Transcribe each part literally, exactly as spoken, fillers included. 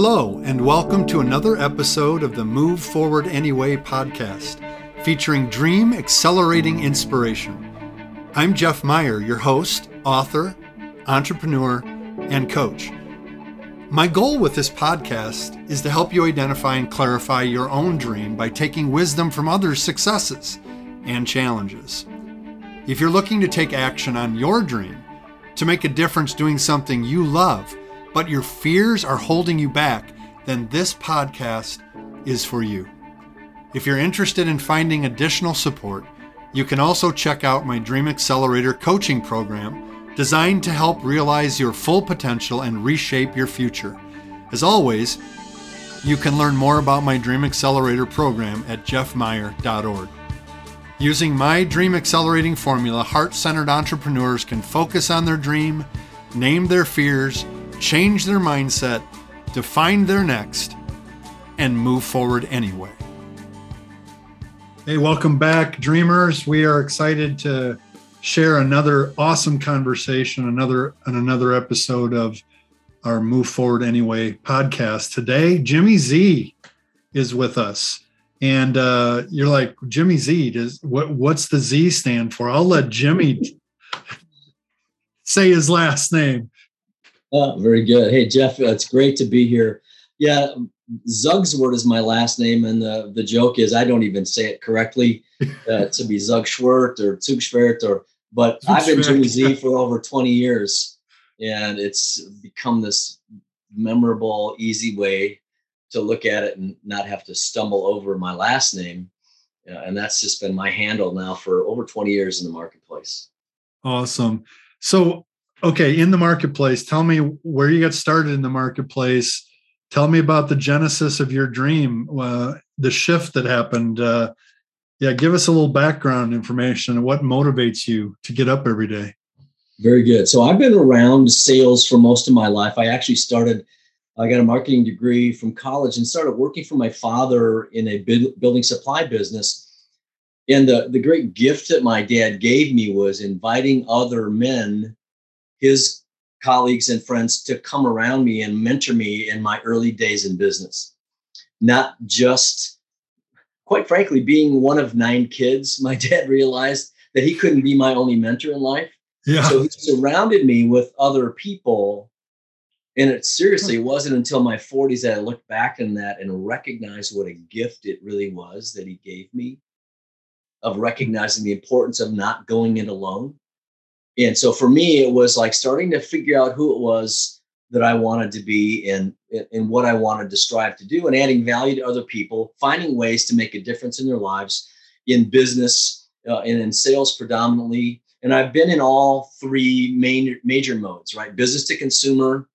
Hello, and welcome to another episode of the Move Forward Anyway podcast, featuring Dream Accelerating Inspiration. I'm Jeff Meyer, your host, author, entrepreneur, and coach. My goal with this podcast is to help you identify and clarify your own dream by taking wisdom from others' successes and challenges. If you're looking to take action on your dream, to make a difference doing something you love, but your fears are holding you back, then this podcast is for you. If you're interested in finding additional support, you can also check out my Dream Accelerator coaching program designed to help realize your full potential and reshape your future. As always, you can learn more about my Dream Accelerator program at jeff meyer dot org. Using my Dream Accelerating formula, heart-centered entrepreneurs can focus on their dream, name their fears, change their mindset, define their next, and move forward anyway. Hey, welcome back, dreamers. We are excited to share another awesome conversation, another and another episode of our Move Forward Anyway podcast. Today, Jimmy Z is with us. And uh, you're like, Jimmy Z, does, what, what's the Z stand for? I'll let Jimmy say his last name. Oh, very good. Hey, Jeff, it's great to be here. Yeah, Zugschwert is my last name, and the, the joke is I don't even say it correctly uh, to be Zugschwert or Zugschwert, or but Zugschwert. I've been Jimmy Z for over twenty years, and it's become this memorable, easy way to look at it and not have to stumble over my last name. Uh, and that's just been my handle now for over twenty years in the marketplace. Awesome. So, okay, in the marketplace, tell me where you got started in the marketplace. Tell me about the genesis of your dream, uh, the shift that happened. Uh, yeah, give us a little background information and what motivates you to get up every day. Very good. So I've been around sales for most of my life. I actually started, I got a marketing degree from college and started working for my father in a building supply business. And the, the great gift that my dad gave me was inviting other men, his colleagues and friends, to come around me and mentor me in my early days in business. Not just, quite frankly, being one of nine kids, my dad realized that he couldn't be my only mentor in life. Yeah. So he surrounded me with other people. And it seriously wasn't until my forties that I looked back on that and recognized what a gift it really was that he gave me, of recognizing the importance of not going it alone. And so for me, it was like starting to figure out who it was that I wanted to be and, and what I wanted to strive to do, and adding value to other people, finding ways to make a difference in their lives in business uh, and in sales predominantly. And I've been in all three main major modes, right? Business to consumer,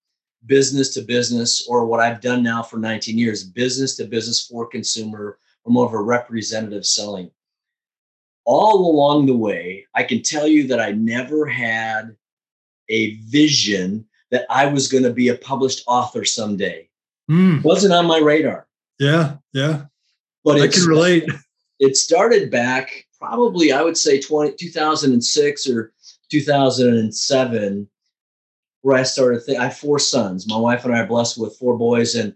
business to business, or what I've done now for nineteen years, business to business for consumer, or more of a representative selling. All along the way, I can tell you that I never had a vision that I was going to be a published author someday. Mm. Wasn't on my radar. Yeah, yeah. But I can relate. It started back probably, I would say, twenty, two thousand six or two thousand seven, where I started thinking. I have four sons. My wife and I are blessed with four boys, and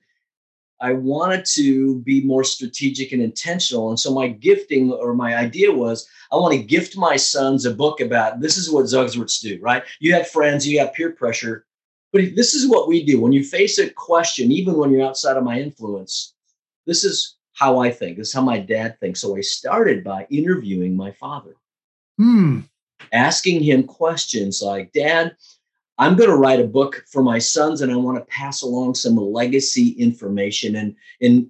I wanted to be more strategic and intentional. And so my gifting, or my idea, was I want to gift my sons a book about, this is what Zugschwerts do, right? You have friends, you have peer pressure, but this is what we do. When you face a question, even when you're outside of my influence, this is how I think. This is how my dad thinks. So I started by interviewing my father, hmm. asking him questions like, Dad, I'm going to write a book for my sons, and I want to pass along some legacy information and, and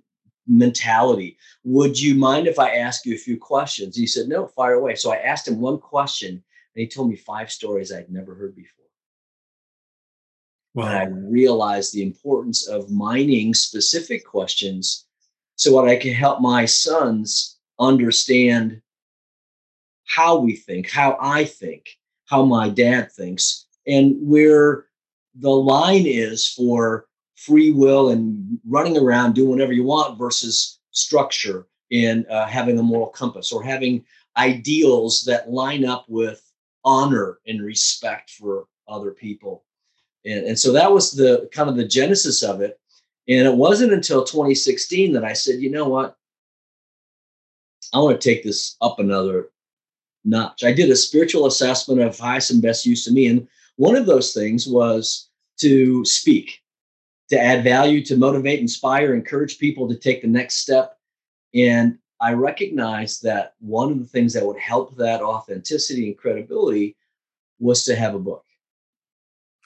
mentality. Would you mind if I ask you a few questions? And he said, no, fire away. So I asked him one question, and he told me five stories I'd never heard before. Wow. And I realized the importance of mining specific questions so that I can help my sons understand how we think, how I think, how my dad thinks, and where the line is for free will and running around doing whatever you want versus structure and uh, having a moral compass, or having ideals that line up with honor and respect for other people. And, and so that was the kind of the genesis of it. And it wasn't until twenty sixteen that I said, you know what? I want to take this up another notch. I did a spiritual assessment of highest and best use to me. And one of those things was to speak, to add value, to motivate, inspire, encourage people to take the next step. And I recognized that one of the things that would help that authenticity and credibility was to have a book.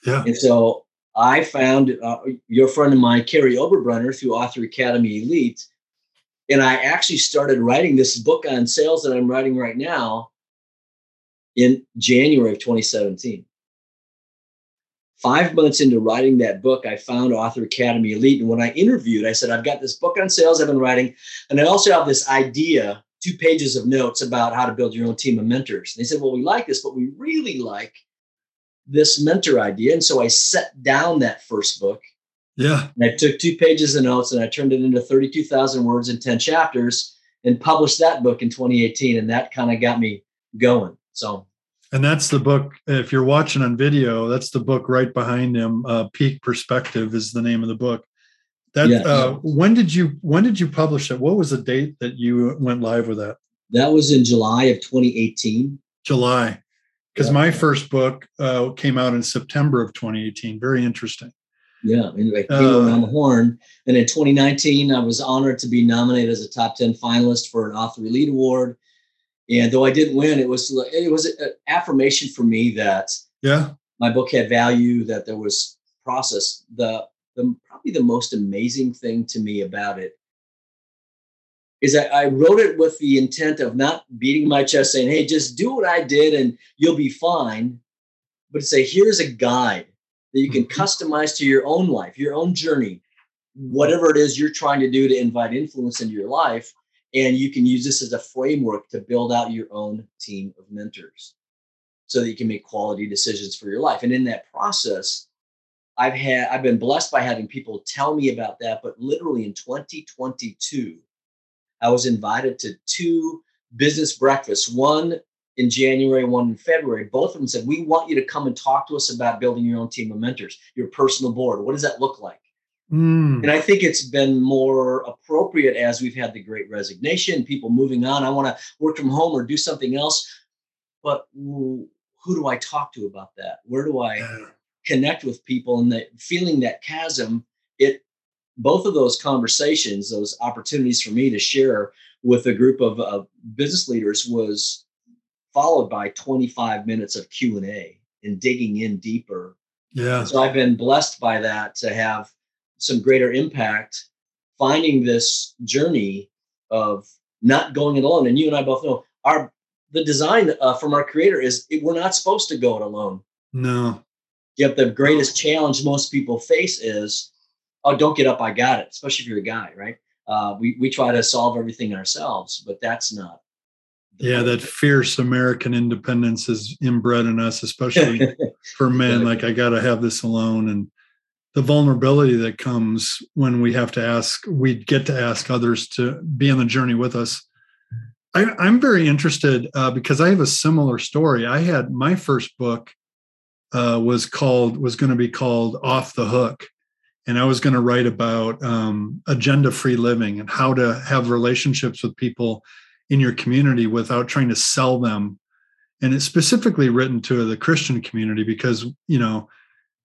Yeah. And so I found uh, your friend of mine, Kary Oberbrunner, through Author Academy Elite. And I actually started writing this book on sales that I'm writing right now in January of twenty seventeen. Five months into writing that book, I found Author Academy Elite. And when I interviewed, I said, I've got this book on sales I've been writing. And I also have this idea, two pages of notes about how to build your own team of mentors. And they said, well, we like this, but we really like this mentor idea. And so I set down that first book. Yeah. And I took two pages of notes and I turned it into thirty-two thousand words in ten chapters and published that book in twenty eighteen. And that kind of got me going. So. And that's the book, if you're watching on video, that's the book right behind him. Uh, Peak Perspective is the name of the book. That yes. uh, when did you when did you publish it? What was the date that you went live with that? That was in July of twenty eighteen. July. Because yeah. my first book uh, came out in September of twenty eighteen. Very interesting. Yeah. And I came uh, around the horn. And in twenty nineteen, I was honored to be nominated as a top ten finalist for an Author Elite Award. And though I didn't win, it was it was an affirmation for me that yeah. my book had value, that there was process. The, the probably the most amazing thing to me about it is that I wrote it with the intent of not beating my chest saying, hey, just do what I did and you'll be fine. But say, here's a guide that you can mm-hmm. customize to your own life, your own journey, whatever it is you're trying to do to invite influence into your life. And you can use this as a framework to build out your own team of mentors so that you can make quality decisions for your life. And in that process, I've had I've been blessed by having people tell me about that. But literally in twenty twenty-two, I was invited to two business breakfasts, one in January, one in February. Both of them said, we want you to come and talk to us about building your own team of mentors, your personal board. What does that look like? Mm. And I think it's been more appropriate as we've had the great resignation, people moving on. I want to work from home or do something else. But who do I talk to about that? Where do I connect with people? And that feeling that chasm, it both of those conversations, those opportunities for me to share with a group of uh, business leaders was followed by twenty-five minutes of Q and A and digging in deeper. Yeah. So I've been blessed by that to have some greater impact, finding this journey of not going it alone. And you and I both know our the design uh, from our creator is it, we're not supposed to go it alone. No. Yet the greatest challenge most people face is, oh, don't get up, I got it, especially if you're a guy, right? Uh, we, we try to solve everything ourselves, but that's not. Yeah, that fierce American independence is inbred in us, especially for men. Like, I got to have this alone. And the vulnerability that comes when we have to ask, we get to ask others to be on the journey with us. I, I'm very interested uh, because I have a similar story. I had my first book uh, was called, was going to be called Off the Hook. And I was going to write about um, agenda-free living and how to have relationships with people in your community without trying to sell them. And it's specifically written to the Christian community because, you know,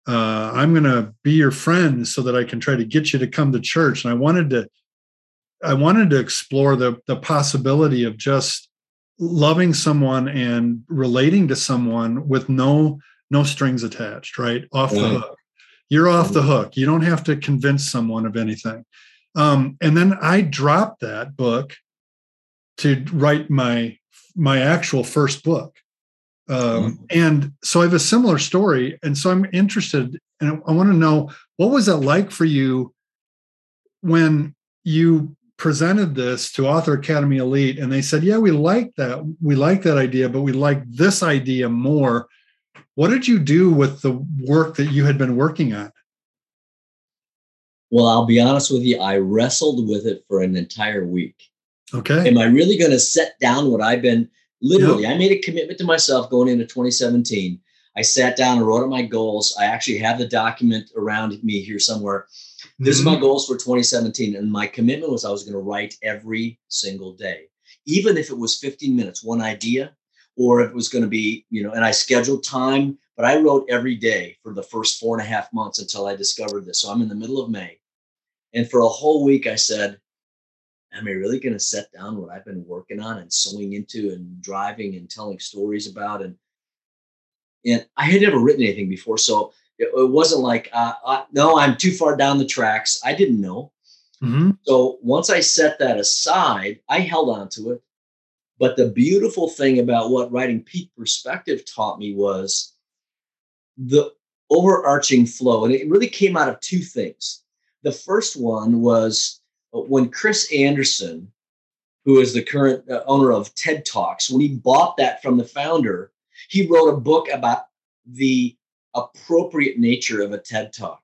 Uh, I'm going to be your friend so that I can try to get you to come to church. And I wanted to, I wanted to explore the, the possibility of just loving someone and relating to someone with no, no strings attached, right? Off yeah. the hook. You're off the hook. You don't have to convince someone of anything. Um, and then I dropped that book to write my, my actual first book. Um, and so I have a similar story. And so I'm interested, and I want to know, what was it like for you when you presented this to Author Academy Elite and they said, yeah, we like that. We like that idea, but we like this idea more. What did you do with the work that you had been working on? Well, I'll be honest with you. I wrestled with it for an entire week. Okay. Am I really going to set down what I've been Literally, yep. I made a commitment to myself going into twenty seventeen. I sat down and wrote out my goals. I actually have the document around me here somewhere. This mm-hmm. is my goals for twenty seventeen. And my commitment was I was going to write every single day, even if it was fifteen minutes, one idea, or if it was going to be, you know, and I scheduled time, but I wrote every day for the first four and a half months until I discovered this. So I'm in the middle of May. And for a whole week, I said, am I really going to set down what I've been working on and sewing into and driving and telling stories about? And and I had never written anything before. So it, it wasn't like, uh, I, no, I'm too far down the tracks. I didn't know. Mm-hmm. So once I set that aside, I held on to it. But the beautiful thing about what writing Peak Perspective taught me was the overarching flow. And it really came out of two things. The first one was when Chris Anderson, who is the current owner of TED Talks, when he bought that from the founder, he wrote a book about the appropriate nature of a TED Talk.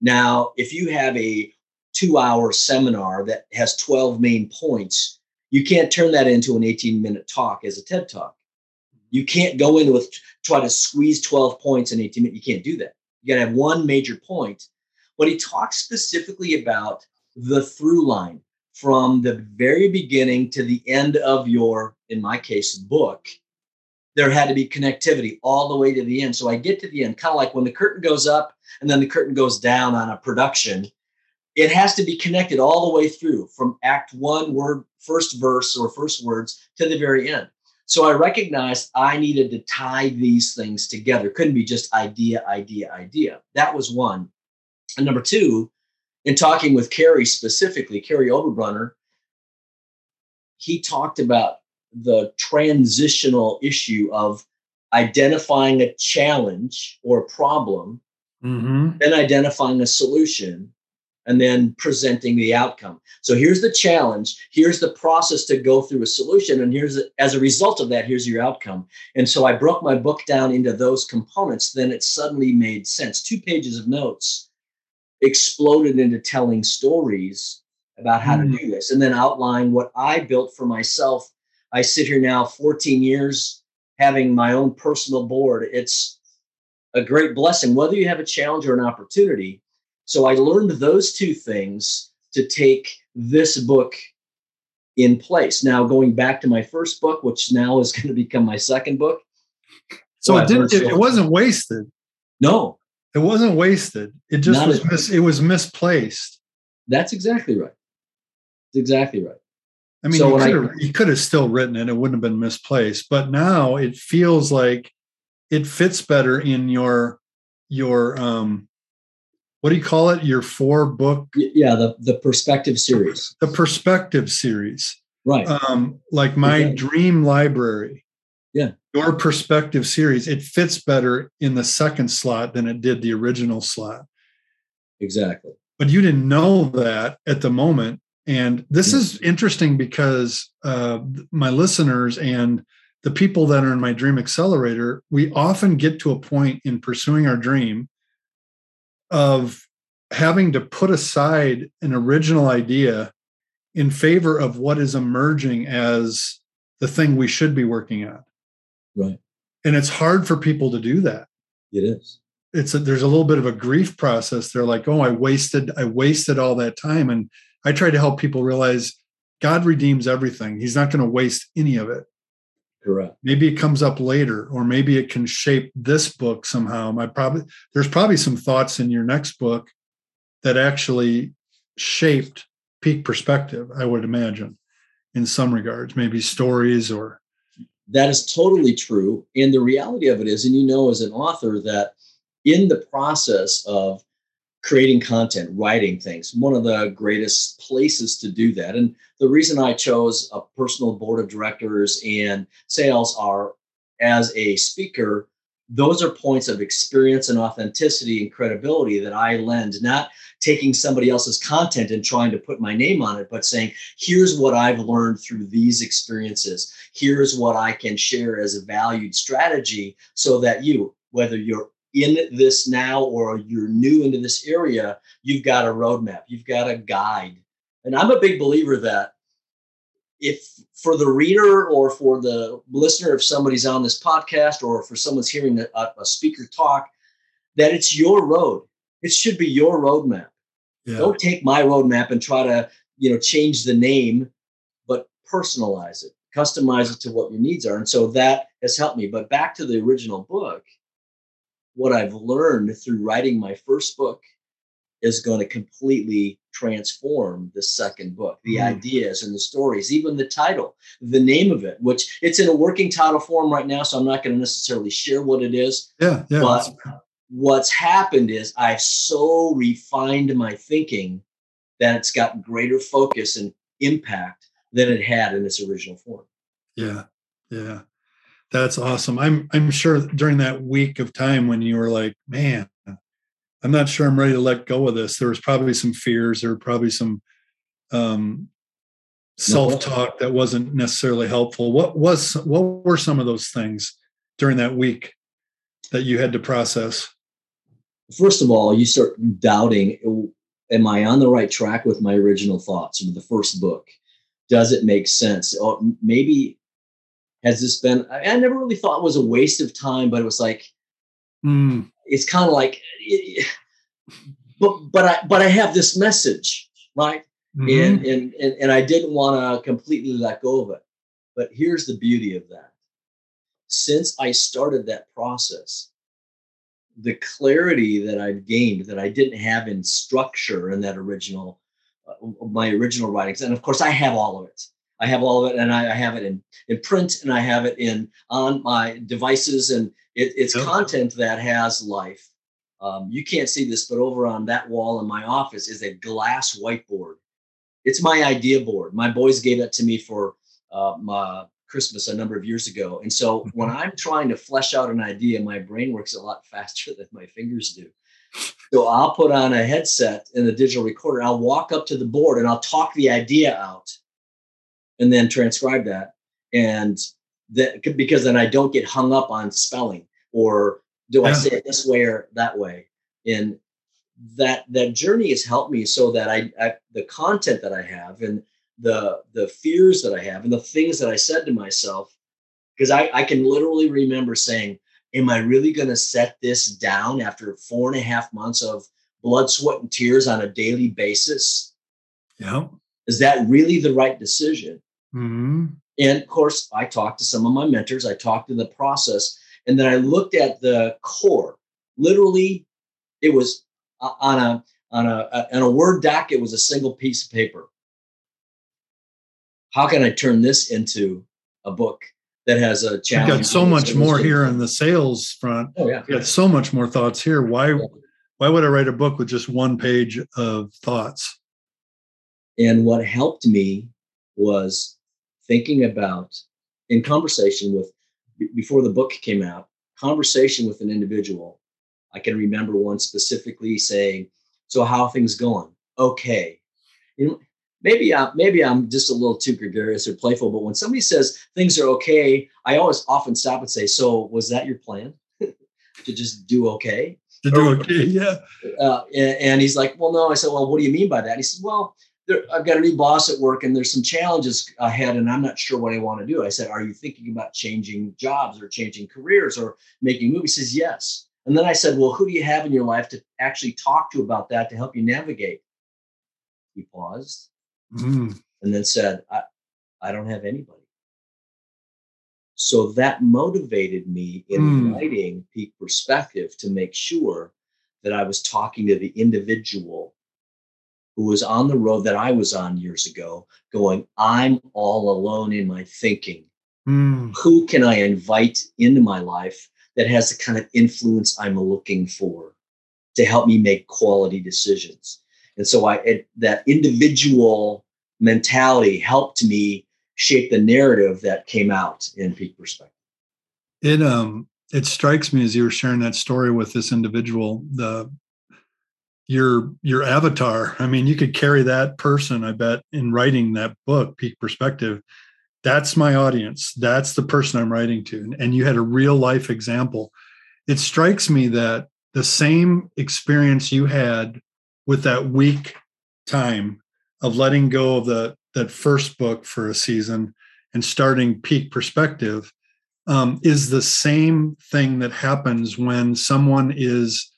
Now, if you have a two-hour seminar that has twelve main points, you can't turn that into an eighteen-minute talk as a TED Talk. You can't go in with try to squeeze twelve points in eighteen minutes. You can't do that. You got to have one major point. But he talks specifically about the through line from the very beginning to the end of your, in my case, book. There had to be connectivity all the way to the end. So I get to the end, kind of like when the curtain goes up and then the curtain goes down on a production. It has to be connected all the way through from act one, word, first verse or first words to the very end. So I recognized I needed to tie these things together. Couldn't be just idea, idea, idea. That was one. And number two, in talking with Kary specifically, Kary Oberbrunner, he talked about the transitional issue of identifying a challenge or a problem, mm-hmm. then identifying a solution, and then presenting the outcome. So here's the challenge, here's the process to go through a solution, and here's as a result of that, here's your outcome. And so I broke my book down into those components, then it suddenly made sense. Two pages of notes exploded into telling stories about how mm-hmm. to do this, and then outline what I built for myself. I sit here now fourteen years having my own personal board. It's a great blessing, whether you have a challenge or an opportunity. So I learned those two things to take this book in place. Now, going back to my first book, which now is going to become my second book. So it didn't, it, it wasn't wasted. No. It wasn't wasted. It just was mis, it was misplaced. That's exactly right. That's exactly right. I mean, so you, could I, have, you could have still written it. It wouldn't have been misplaced. But now it feels like it fits better in your, your um, what do you call it? Your four book? Yeah, the, the perspective series. The perspective series. Right. Um, like my okay. dream library. Yeah. Your perspective series. It fits better in the second slot than it did the original slot. Exactly. But you didn't know that at the moment. And this is interesting because uh, my listeners and the people that are in my Dream Accelerator, we often get to a point in pursuing our dream of having to put aside an original idea in favor of what is emerging as the thing we should be working on. Right. And it's hard for people to do that. It is. It's a, there's a little bit of a grief process. They're like, oh, I wasted, I wasted all that time. And I try to help people realize God redeems everything. He's not going to waste any of it. Correct. Maybe it comes up later, or maybe it can shape this book somehow. My probably there's probably some thoughts in your next book that actually shaped Peak Perspective, I would imagine, in some regards, maybe stories or. That is totally true. And the reality of it is, and you know, as an author, that in the process of creating content, writing things, one of the greatest places to do that. And the reason I chose a personal board of directors and sales are, as a speaker, those are points of experience and authenticity and credibility that I lend, not taking somebody else's content and trying to put my name on it, but saying, here's what I've learned through these experiences. Here's what I can share as a valued strategy so that you, whether you're in this now or you're new into this area, you've got a roadmap, you've got a guide. And I'm a big believer that if for the reader or for the listener, if somebody's on this podcast or for someone's hearing a, a speaker talk, that it's your road. It should be your roadmap. Yeah. Don't take my roadmap and try to, you know, change the name, but personalize it, customize it to what your needs are. And so that has helped me. But back to the original book, what I've learned through writing my first book is going to completely transform the second book, the mm. ideas and the stories, even the title, the name of it, which it's in a working title form right now. So I'm not going to necessarily share what it is. Yeah, yeah. But what's happened is I've so refined my thinking that it's got greater focus and impact than it had in its original form. Yeah. Yeah. That's awesome. I'm, I'm sure during that week of time when you were like, man, I'm not sure I'm ready to let go of this, there was probably some fears, there were probably some um, self-talk that wasn't necessarily helpful. What was, what were some of those things during that week that you had to process? First of all, you start doubting, am I on the right track with my original thoughts from the first book? Does it make sense? Or maybe has this been, I never really thought it was a waste of time, but it was like, mm. it's kind of like, but but I but I have this message, right? Mm-hmm. And, and and and I didn't want to completely let go of it. But here's the beauty of that. Since I started that process, the clarity that I've gained that I didn't have in structure in that original, uh, my original writings, and of course I have all of it. I have all of it, and I, I have it in, in print, and I have it in on my devices, and it, it's oh. content that has life. Um, you can't see this, but over on that wall in my office is a glass whiteboard. It's my idea board. My boys gave that to me for uh, my Christmas a number of years ago. And so when I'm trying to flesh out an idea, my brain works a lot faster than my fingers do. So I'll put on a headset and a digital recorder. I'll walk up to the board and I'll talk the idea out and then transcribe that. And that, because then I don't get hung up on spelling or do yeah. I say it this way or that way? And that that journey has helped me so that I, I the content that I have and the the fears that I have and the things that I said to myself, because I, I can literally remember saying, am I really going to set this down after four and a half months of blood, sweat, and tears on a daily basis? Yeah. Is that really the right decision? Mm-hmm. And of course, I talked to some of my mentors. I talked to the process. And then I looked at the core. Literally, it was on a on a on a Word doc. It was a single piece of paper. How can I turn this into a book that has a challenge? You've got so much more here on the sales front. Oh yeah, got so much more thoughts here. Why yeah. why would I write a book with just one page of thoughts? And what helped me was thinking about, in conversation with, before the book came out, conversation with an individual. I can remember one specifically saying, so how are things going? Okay. You know, maybe, I, maybe I'm just a little too gregarious or playful, but when somebody says things are okay, I always often stop and say, so was that your plan? To just do okay? To do okay, yeah. Uh, and, and he's like, well, no. I said, well, what do you mean by that? And he said, well, there, I've got a new boss at work and there's some challenges ahead and I'm not sure what I want to do. I said, are you thinking about changing jobs or changing careers or making movies? He says, yes. And then I said, well, who do you have in your life to actually talk to about that to help you navigate? He paused mm-hmm. and then said, I, I don't have anybody. So that motivated me in mm. writing Peak Perspective to make sure that I was talking to the individual who was on the road that I was on years ago, going, I'm all alone in my thinking. Mm. Who can I invite into my life that has the kind of influence I'm looking for to help me make quality decisions? And so I, it, that individual mentality helped me shape the narrative that came out in Peak Perspective. It um it strikes me as you were sharing that story with this individual, the your your avatar. I mean, you could carry that person, I bet, in writing that book, Peak Perspective. That's my audience. That's the person I'm writing to. And you had a real life example. It strikes me that the same experience you had with that weak time of letting go of the, that first book for a season and starting Peak Perspective um, is the same thing that happens when someone is,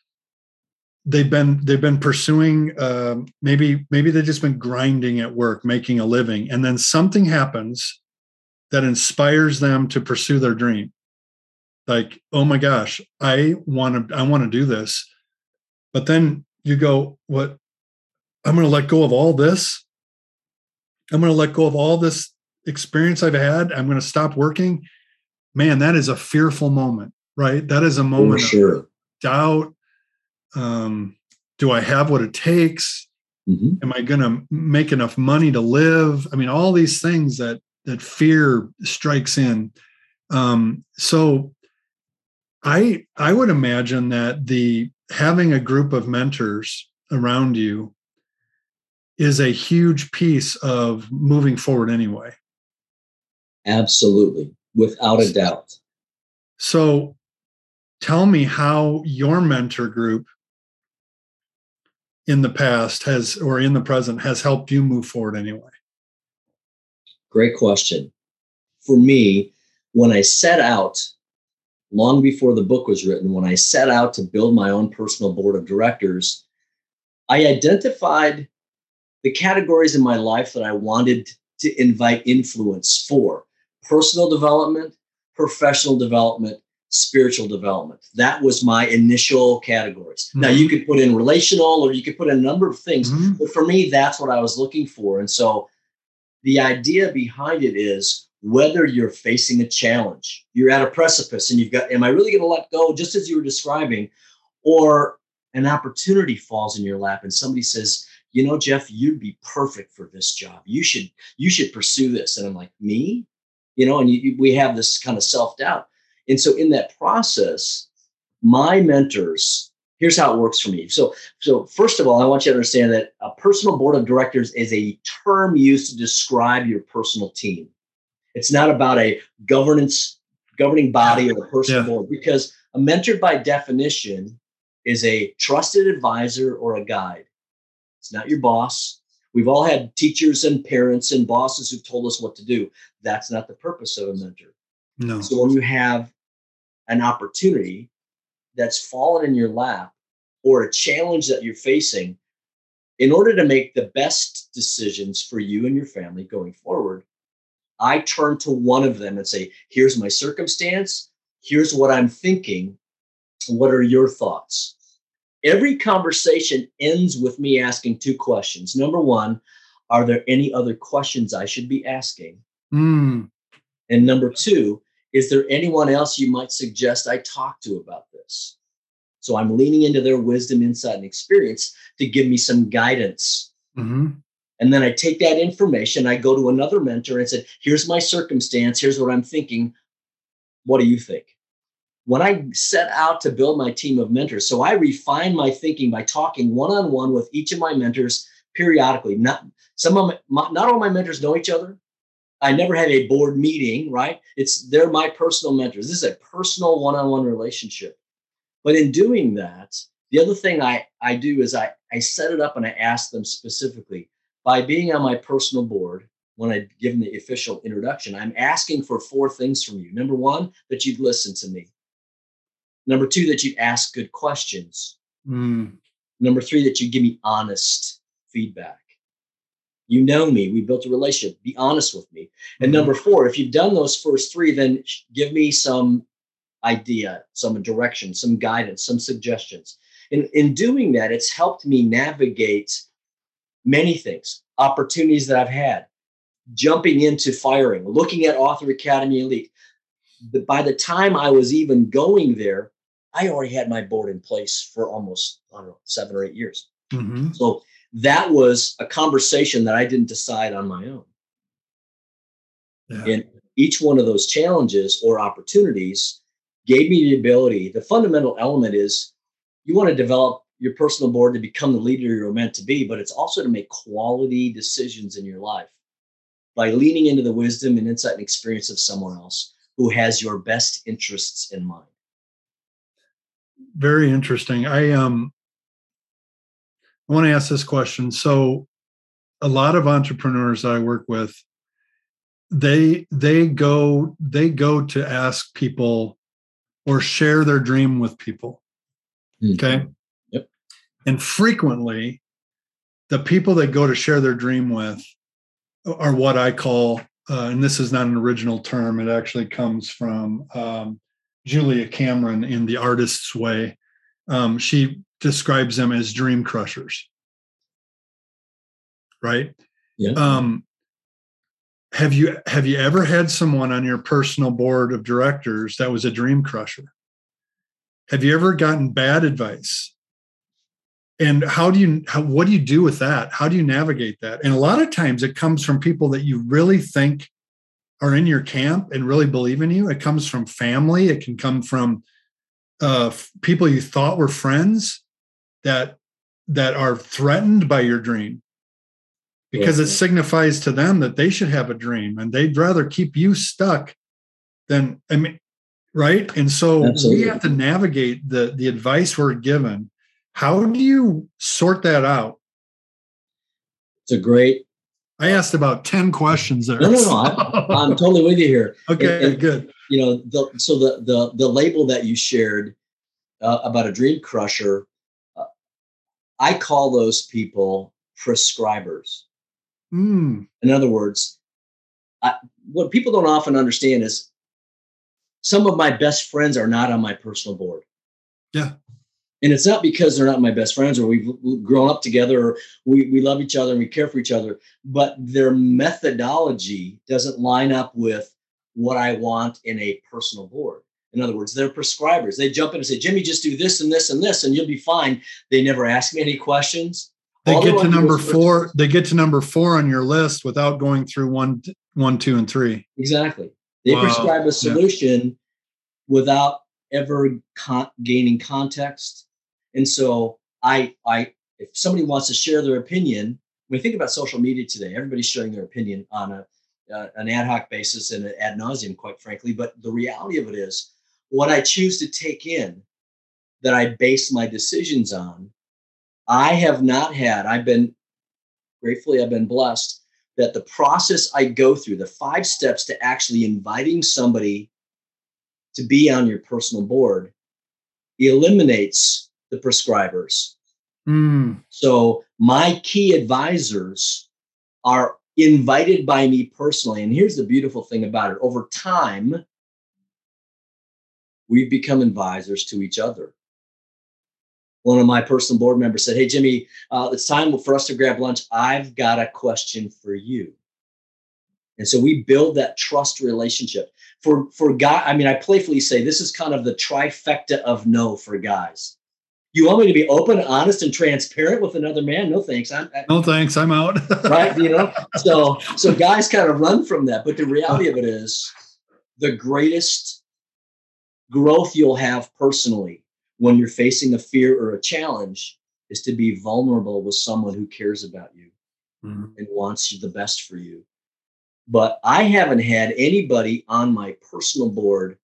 they've been, they've been pursuing, uh, maybe, maybe they've just been grinding at work, making a living. And then something happens that inspires them to pursue their dream. Like, oh my gosh, I want to, I want to do this. But then you go, what? I'm going to let go of all this. I'm going to let go of all this experience I've had. I'm going to stop working. Man, that is a fearful moment, right? That is a moment oh, sure. of doubt. Um, do I have what it takes? Mm-hmm. Am I going to make enough money to live? I mean, all these things that, that fear strikes in. Um, so I, I would imagine that the, having a group of mentors around you is a huge piece of moving forward anyway. Absolutely, without a doubt. So tell me how your mentor group in the past has, or in the present, has helped you move forward anyway. Great question. For me, when I set out, long before the book was written, when I set out to build my own personal board of directors, I identified the categories in my life that I wanted to invite influence for: personal development, professional development, spiritual development. That was my initial categories. Mm-hmm. Now, you could put in relational, or you could put in a number of things. Mm-hmm. But for me, that's what I was looking for. And so the idea behind it is, whether you're facing a challenge, you're at a precipice and you've got, am I really going to let go, just as you were describing, or an opportunity falls in your lap and somebody says, you know, Jeff, you'd be perfect for this job. You should, you should pursue this. And I'm like, me? You know, and you, we have this kind of self-doubt. And so in that process, my mentors, here's how it works for me. So, so first of all, I want you to understand that a personal board of directors is a term used to describe your personal team. It's not about a governance, governing body or a personal yeah. board, because a mentor by definition is a trusted advisor or a guide. It's not your boss. We've all had teachers and parents and bosses who've told us what to do. That's not the purpose of a mentor. No. So when you have an opportunity that's fallen in your lap or a challenge that you're facing, in order to make the best decisions for you and your family going forward, I turn to one of them and say, here's my circumstance. Here's what I'm thinking. What are your thoughts? Every conversation ends with me asking two questions. Number one, are there any other questions I should be asking? Mm. And number two, is there anyone else you might suggest I talk to about this? So I'm leaning into their wisdom, insight, and experience to give me some guidance. Mm-hmm. And then I take that information, I go to another mentor and said, here's my circumstance, here's what I'm thinking. What do you think? When I set out to build my team of mentors, so I refine my thinking by talking one-on-one with each of my mentors periodically. Not, some of my, not all my mentors know each other. I never had a board meeting, right? It's, they're my personal mentors. This is a personal one-on-one relationship. But in doing that, the other thing I, I do is I, I set it up and I ask them specifically. By being on my personal board, when I give them the official introduction, I'm asking for four things from you. Number one, that you'd listen to me. Number two, that you'd ask good questions. Mm. Number three, that you give me honest feedback. You know me. We built a relationship. Be honest with me. And mm. number four, if you've done those first three, then give me some idea, some direction, some guidance, some suggestions. And in doing that, it's helped me navigate many things, opportunities that I've had, jumping into firing, looking at Author Academy Elite. But by the time I was even going there, I already had my board in place for almost, I don't know, seven or eight years. Mm-hmm. So that was a conversation that I didn't decide on my own. Yeah. And each one of those challenges or opportunities gave me the ability. The fundamental element is you want to develop your personal board to become the leader you're meant to be, but it's also to make quality decisions in your life by leaning into the wisdom and insight and experience of someone else who has your best interests in mind. Very interesting. I um, I want to ask this question. So a lot of entrepreneurs I work with, they they go they go to ask people or share their dream with people. Mm-hmm. Okay. Yep. And frequently, the people that go to share their dream with are what I call, uh, and this is not an original term, it actually comes from um, Julia Cameron in The Artist's Way. Um, she describes them as dream crushers, right? Yeah. Um, have you have you ever had someone on your personal board of directors that was a dream crusher? Have you ever gotten bad advice? And how do you, how, what do you do with that? How do you navigate that? And a lot of times it comes from people that you really think are in your camp and really believe in you. It comes from family. It can come from uh, people you thought were friends that, that are threatened by your dream because yeah. it signifies to them that they should have a dream and they'd rather keep you stuck than, I mean, right? And so Absolutely. We have to navigate the, the advice we're given. How do you sort that out? It's a great... I asked about ten questions there. No, no, no. I, I'm totally with you here. Okay, and, and, good. You know, the, so the, the the label that you shared uh, about a dream crusher, uh, I call those people prescribers. Mm. In other words, I, what people don't often understand is some of my best friends are not on my personal board. Yeah. And it's not because they're not my best friends or we've grown up together or we, we love each other and we care for each other, but their methodology doesn't line up with what I want in a personal board. In other words, they're prescribers. They jump in and say, Jimmy, just do this and this and this, and you'll be fine. They never ask me any questions. They All get to number four. First. They get to number four on your list without going through one, one, two, and three. Exactly. They wow. prescribe a solution yeah. without ever con- gaining context. And so I, I, if somebody wants to share their opinion, when we think about social media today, everybody's sharing their opinion on a, uh, an ad hoc basis and ad nauseum, quite frankly. But the reality of it is what I choose to take in that I base my decisions on, I have not had, I've been gratefully, I've been blessed that the process I go through, the five steps to actually inviting somebody to be on your personal board eliminates the prescribers. Mm. So my key advisors are invited by me personally. And here's the beautiful thing about it. Over time, we've become advisors to each other. One of my personal board members said, hey, Jimmy, uh, it's time for us to grab lunch. I've got a question for you. And so we build that trust relationship. For for guy, I mean, I playfully say this is kind of the trifecta of no for guys. You want me to be open, honest, and transparent with another man? No thanks. I'm, I, no thanks. I'm out. Right? You know. So so guys kind of run from that. But the reality of it is, the greatest growth you'll have personally when you're facing a fear or a challenge is to be vulnerable with someone who cares about you mm-hmm. and wants the best for you. But I haven't had anybody on my personal board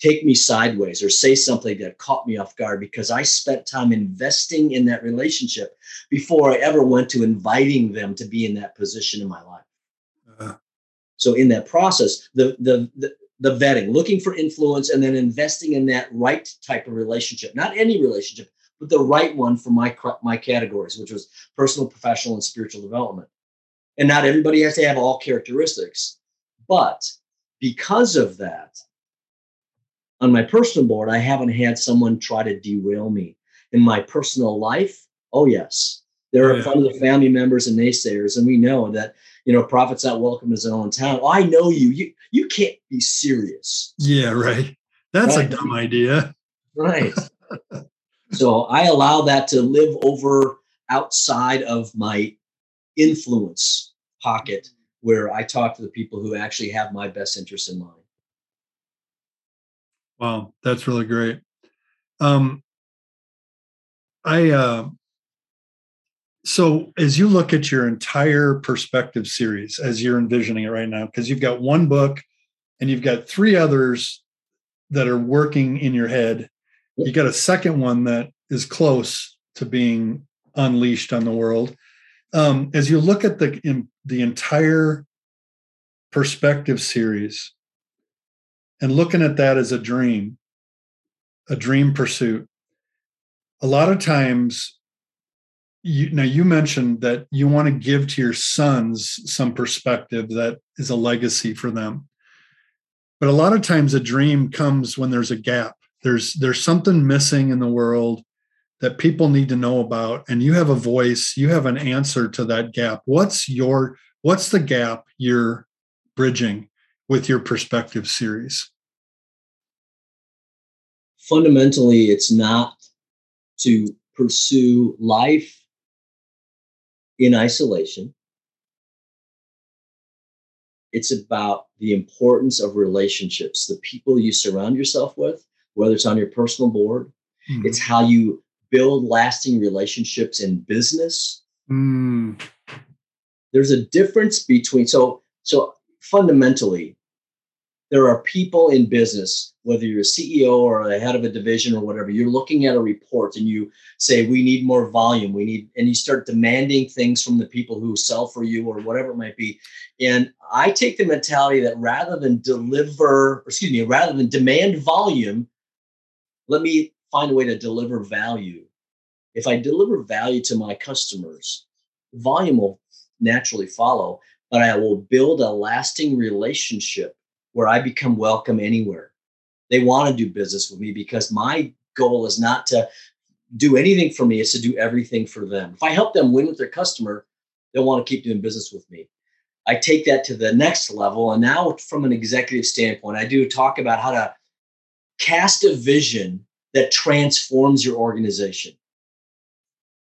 take me sideways or say something that caught me off guard because I spent time investing in that relationship before I ever went to inviting them to be in that position in my life. Uh-huh. So in that process, the, the the the vetting, looking for influence and then investing in that right type of relationship, not any relationship, but the right one for my my categories, which was personal, professional, and spiritual development. And not everybody has to have all characteristics. But because of that, on my personal board, I haven't had someone try to derail me. In my personal life, oh, yes. There are yeah. some of the family members and naysayers, and we know that, you know, prophet's not welcome in his own town. Oh, I know you. You you can't be serious. Yeah, right. That's right. A dumb idea. Right. So I allow that to live over outside of my influence pocket where I talk to the people who actually have my best interests in mind. Wow, that's really great. Um, I uh, so as you look at your entire perspective series, as you're envisioning it right now, because you've got one book and you've got three others that are working in your head. You got a second one that is close to being unleashed on the world. um, as you look at the in, the entire perspective series and looking at that as a dream, a dream pursuit, a lot of times, you, now you mentioned that you want to give to your sons some perspective that is a legacy for them. But a lot of times a dream comes when there's a gap. There's there's something missing in the world that people need to know about, and you have a voice, you have an answer to that gap. What's your what's the gap you're bridging with your perspective series? Fundamentally, it's not to pursue life in isolation. It's about the importance of relationships, the people you surround yourself with, whether it's on your personal board. Mm. It's how you build lasting relationships in business. Mm. There's a difference between, so, so fundamentally, there are people in business, whether you're a C E O or the head of a division or whatever, you're looking at a report and you say, we need more volume. We need, and you start demanding things from the people who sell for you or whatever it might be. And I take the mentality that rather than deliver, or excuse me, rather than demand volume, let me find a way to deliver value. If I deliver value to my customers, volume will naturally follow, but I will build a lasting relationship where I become welcome anywhere. They want to do business with me because my goal is not to do anything for me, it's to do everything for them. If I help them win with their customer, they'll want to keep doing business with me. I take that to the next level. And now from an executive standpoint, I do talk about how to cast a vision that transforms your organization.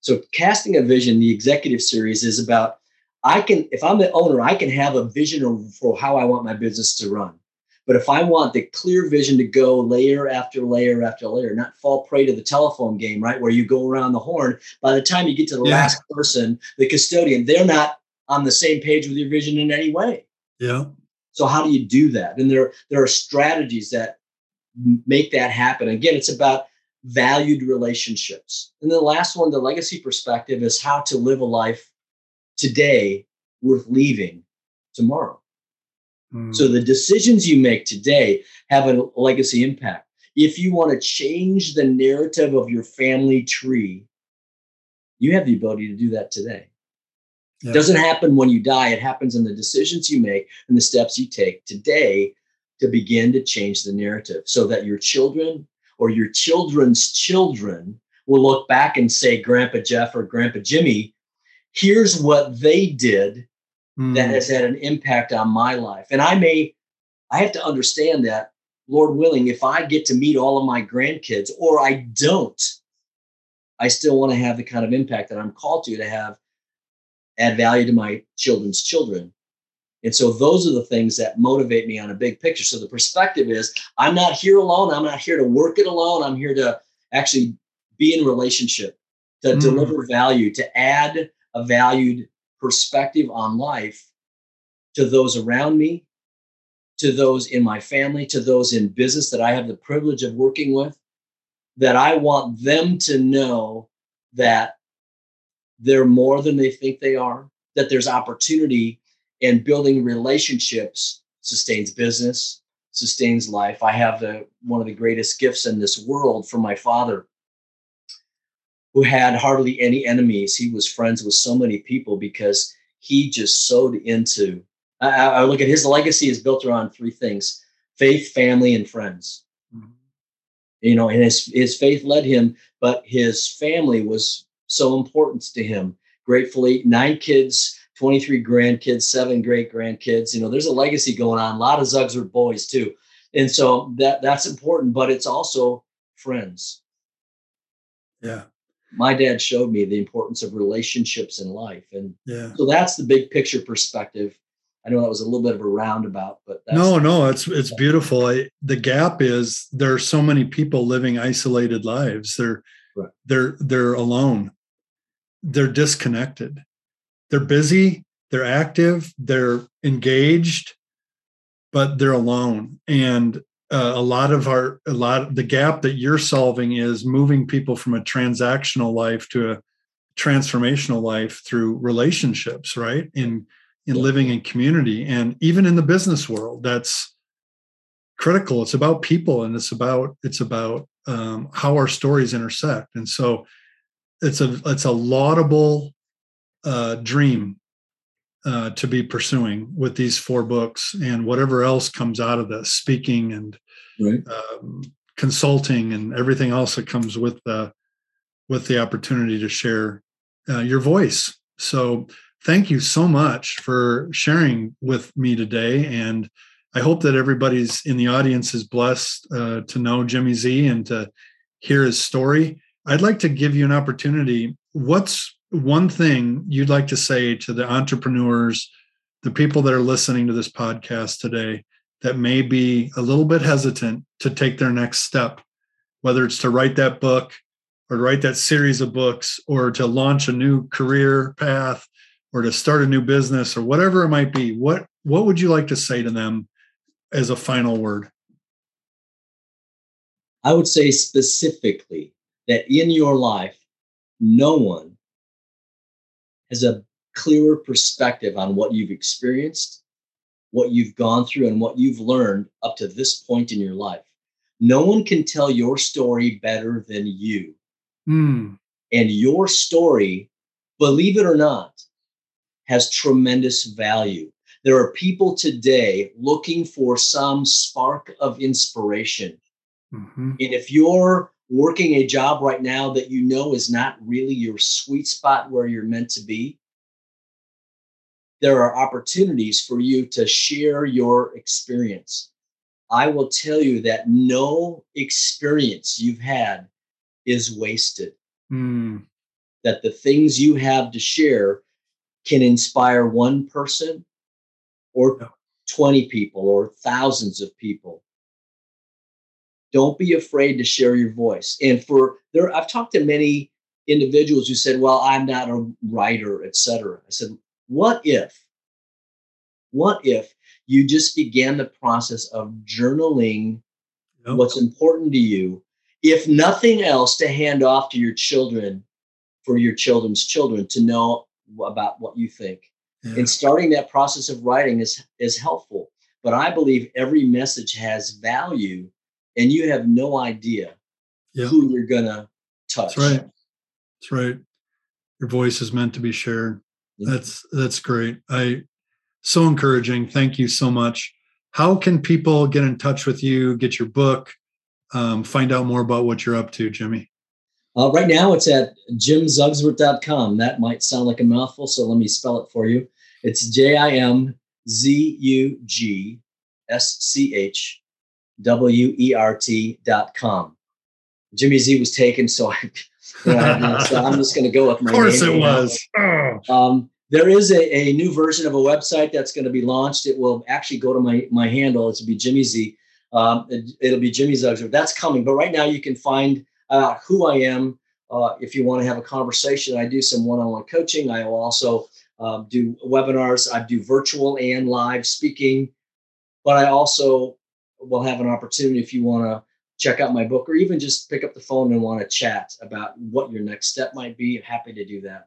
So casting a vision, the executive series is about, I can, if I'm the owner, I can have a vision for how I want my business to run. But if I want the clear vision to go layer after layer after layer, not fall prey to the telephone game, right, where you go around the horn, by the time you get to the yeah. last person, the custodian, they're not on the same page with your vision in any way. Yeah. So how do you do that? And there, there are strategies that make that happen. Again, it's about valued relationships. And the last one, the legacy perspective, is how to live a life today worth leaving tomorrow. Mm. So the decisions you make today have a legacy impact. If you want to change the narrative of your family tree, you have the ability to do that today. Yep. It doesn't happen when you die. It happens in the decisions you make and the steps you take today to begin to change the narrative so that your children or your children's children will look back and say, Grandpa Jeff or Grandpa Jimmy, here's what they did mm. that has had an impact on my life. And I may, I have to understand that, Lord willing, if I get to meet all of my grandkids or I don't, I still want to have the kind of impact that I'm called to, to have, add value to my children's children. And so those are the things that motivate me on a big picture. So the perspective is, I'm not here alone. I'm not here to work it alone. I'm here to actually be in relationship, to mm. deliver value, to add a valued perspective on life to those around me, to those in my family, to those in business that I have the privilege of working with, that I want them to know that they're more than they think they are, that there's opportunity, and building relationships sustains business, sustains life. I have the one of the greatest gifts in this world from my father, who had hardly any enemies. He was friends with so many people because he just sowed into, I, I look at his legacy is built around three things: faith, family, and friends. Mm-hmm. You know, and his, his faith led him, but his family was so important to him. Gratefully, nine kids, twenty-three grandkids, seven great grandkids. You know, there's a legacy going on, a lot of Zugschwert boys too. And so that that's important, but it's also friends. Yeah. My dad showed me the importance of relationships in life. And yeah. so that's the big picture perspective. I know that was a little bit of a roundabout, but that's no, no, it's it's beautiful. I, the gap is there are so many people living isolated lives. They're right. they're they're alone. They're disconnected. They're busy, they're active, they're engaged, but they're alone. And Uh, a lot of our, a lot of the gap that you're solving is moving people from a transactional life to a transformational life through relationships, right? In in living in community, and even in the business world, that's critical. It's about people, and it's about it's about um, how our stories intersect. And so, it's a it's a laudable uh, dream uh, to be pursuing with these four books and whatever else comes out of this, speaking and right. um, consulting and everything else that comes with the with the opportunity to share uh, your voice. So thank you so much for sharing with me today. And I hope that everybody's in the audience is blessed uh, to know Jimmy Z and to hear his story. I'd like to give you an opportunity. What's one thing you'd like to say to the entrepreneurs, the people that are listening to this podcast today that may be a little bit hesitant to take their next step, whether it's to write that book, or to write that series of books, or to launch a new career path, or to start a new business, or whatever it might be? What what would you like to say to them as a final word? I would say specifically that in your life, no one has a clearer perspective on what you've experienced, what you've gone through, and what you've learned up to this point in your life. No one can tell your story better than you. Mm. And your story, believe it or not, has tremendous value. There are people today looking for some spark of inspiration. Mm-hmm. And if you're working a job right now that you know is not really your sweet spot where you're meant to be, there are opportunities for you to share your experience. I will tell you that no experience you've had is wasted. Mm. That the things you have to share can inspire one person or yeah. twenty people or thousands of people. Don't be afraid to share your voice. And for there, I've talked to many individuals who said, well, I'm not a writer, et cetera. I said, what if, what if you just began the process of journaling yep. what's important to you, if nothing else, to hand off to your children, for your children's children to know about what you think. Yeah. And starting that process of writing is, is helpful. But I believe every message has value, and you have no idea yeah. who you're going to touch. That's right. That's right. Your voice is meant to be shared. Yeah. That's that's great. I so encouraging. Thank you so much. How can people get in touch with you, get your book, Um, find out more about what you're up to, Jimmy? Uh, right now, it's at jim zugschwert dot com. That might sound like a mouthful, so let me spell it for you. It's J I M Z U G S C H W E R T dot com. Jimmy Z was taken, so, I, you know, so I'm just going to go with my name. Of course name it was. Um, there is a, a new version of a website that's going to be launched. It will actually go to my, my handle. It will be Jimmy Z. Um, it, it'll be Jimmy Zugschwert. That's coming. But right now you can find uh, who I am uh, if you want to have a conversation. I do some one-on-one coaching. I will also uh, do webinars. I do virtual and live speaking. But I also will have an opportunity if you want to check out my book or even just pick up the phone and want to chat about what your next step might be. I'm happy to do that.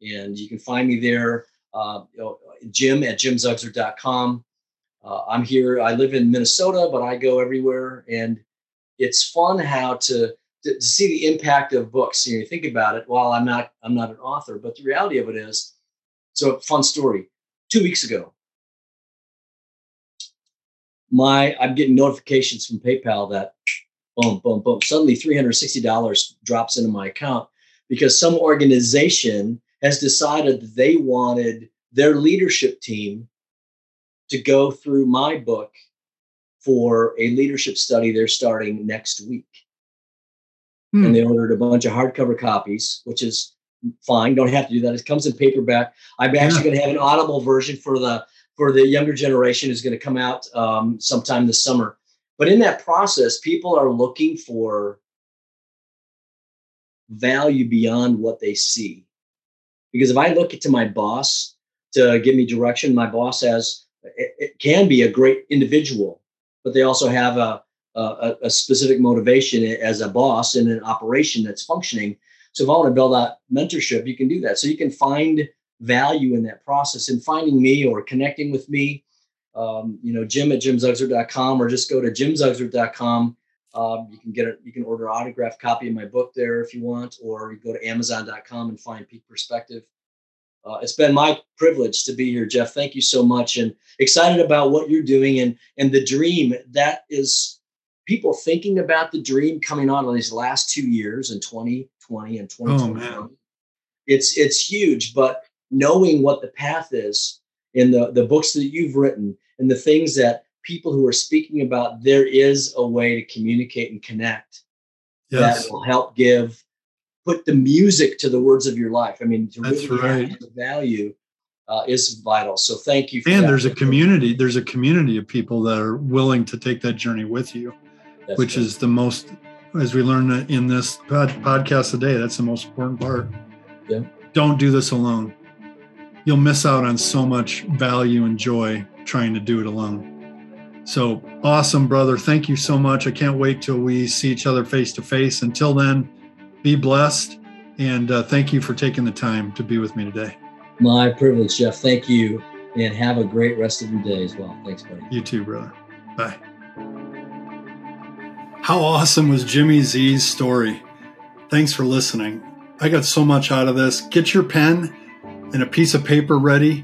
And you can find me there, uh, you know, Jim at jim zugschwert dot com. Uh, I'm here. I live in Minnesota, but I go everywhere, and it's fun how to, to, to see the impact of books. You know, you think about it. Well, I'm not I'm not an author, but the reality of it is, so fun story. Two weeks ago, my I'm getting notifications from PayPal that boom, boom, boom. Suddenly, three hundred sixty dollars drops into my account because some organization has decided that they wanted their leadership team to go through my book for a leadership study they're starting next week. Hmm. And they ordered a bunch of hardcover copies, which is fine. Don't have to do that. It comes in paperback. I'm actually yeah. going to have an Audible version for the for the younger generation is going to come out um, sometime this summer. But in that process, people are looking for value beyond what they see. Because if I look to my boss to give me direction, my boss has It, it can be a great individual, but they also have a, a, a specific motivation as a boss in an operation that's functioning. So if I want to build out mentorship, you can do that. So you can find value in that process, and finding me or connecting with me, um, you know, Jim at jim zugschwert dot com, or just go to jim zugschwert dot com. Um, you can get it. You can order an autographed copy of my book there if you want, or you go to amazon dot com and find Peak Perspective. Uh, it's been my privilege to be here, Jeff. Thank you so much, and excited about what you're doing and and the dream that is people thinking about the dream coming on in these last two years in twenty twenty and twenty twenty-one. Oh, it's it's huge, but knowing what the path is in the the books that you've written and the things that people who are speaking about, there is a way to communicate and connect. Yes. That will help give, put the music to the words of your life. I mean, to That's really right. add the value uh, is vital. So thank you. For and that. there's a community, there's a community of people that are willing to take that journey with you, that's which good. is the most, as we learned in this pod, podcast today, that's the most important part. Yeah. Don't do this alone. You'll miss out on so much value and joy trying to do it alone. So awesome, brother. Thank you so much. I can't wait till we see each other face to face. Until then, be blessed. And uh, thank you for taking the time to be with me today. My privilege, Jeff. Thank you. And have a great rest of your day as well. Thanks, buddy. You too, brother. Bye. How awesome was Jimmy Z's story? Thanks for listening. I got so much out of this. Get your pen and a piece of paper ready.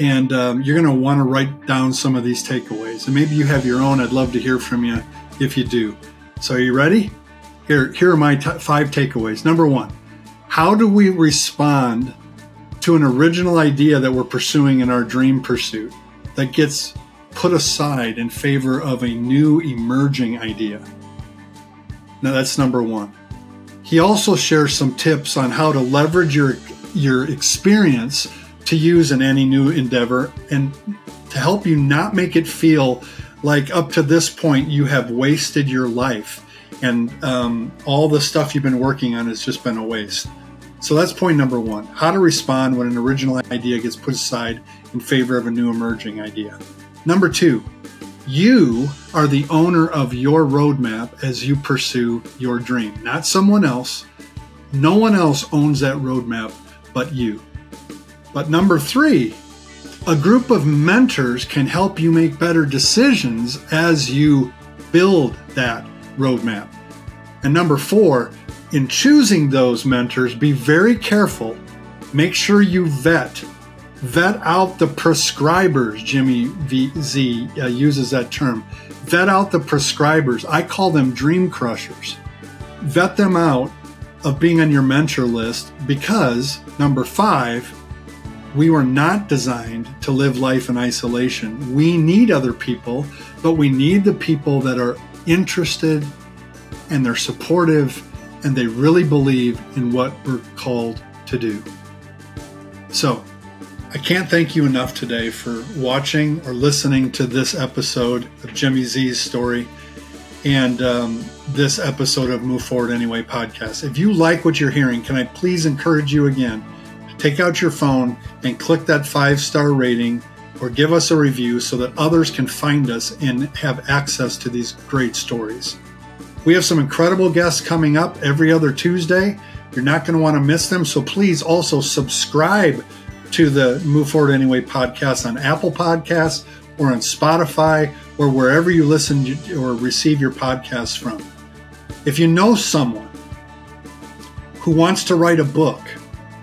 And um, you're going to want to write down some of these takeaways. And maybe you have your own. I'd love to hear from you if you do. So are you ready? Here, here are my t- five takeaways. Number one, how do we respond to an original idea that we're pursuing in our dream pursuit that gets put aside in favor of a new emerging idea? Now, that's number one. He also shares some tips on how to leverage your, your experience to use in any new endeavor and to help you not make it feel like up to this point you have wasted your life and um, all the stuff you've been working on has just been a waste. So that's point number one, how to respond when an original idea gets put aside in favor of a new emerging idea. Number two, you are the owner of your roadmap as you pursue your dream, not someone else. No one else owns that roadmap but you. But number three, a group of mentors can help you make better decisions as you build that roadmap. And number four, in choosing those mentors, be very careful. Make sure you vet, vet out the prescribers. Jimmy Z uh, uses that term. Vet out the prescribers. I call them dream crushers. Vet them out of being on your mentor list because number five, we were not designed to live life in isolation. We need other people, but we need the people that are interested and they're supportive and they really believe in what we're called to do. So I can't thank you enough today for watching or listening to this episode of Jimmy Z's story and um, this episode of Move Forward Anyway podcast. If you like what you're hearing, can I please encourage you again? Take out your phone and click that five-star rating or give us a review so that others can find us and have access to these great stories. We have some incredible guests coming up every other Tuesday. You're not going to want to miss them, so please also subscribe to the Move Forward Anyway podcast on Apple Podcasts or on Spotify or wherever you listen to or receive your podcasts from. If you know someone who wants to write a book,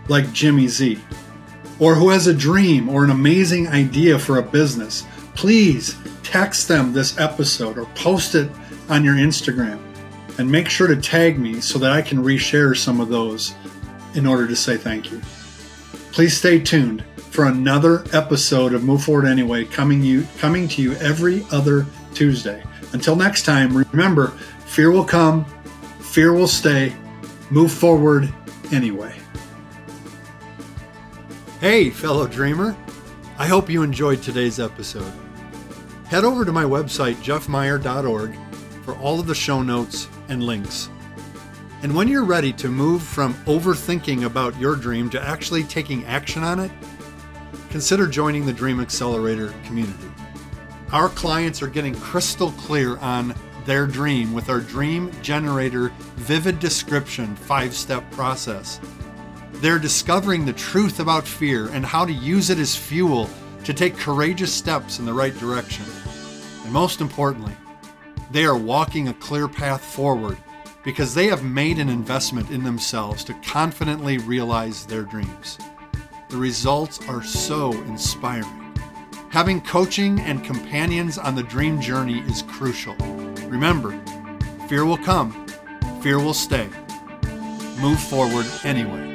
like Jimmy Z, or who has a dream or an amazing idea for a business, please text them this episode or post it on your Instagram and make sure to tag me so that I can reshare some of those in order to say thank you. Please stay tuned for another episode of Move Forward Anyway coming you coming to you every other Tuesday. Until next time, remember, fear will come, fear will stay, move forward anyway. Hey, fellow dreamer. I hope you enjoyed today's episode. Head over to my website, jeff meyer dot org, for all of the show notes and links. And when you're ready to move from overthinking about your dream to actually taking action on it, consider joining the Dream Accelerator community. Our clients are getting crystal clear on their dream with our Dream Generator Vivid Description five-step process. They're discovering the truth about fear and how to use it as fuel to take courageous steps in the right direction. And most importantly, they are walking a clear path forward because they have made an investment in themselves to confidently realize their dreams. The results are so inspiring. Having coaching and companions on the dream journey is crucial. Remember, fear will come, fear will stay. Move forward anyway.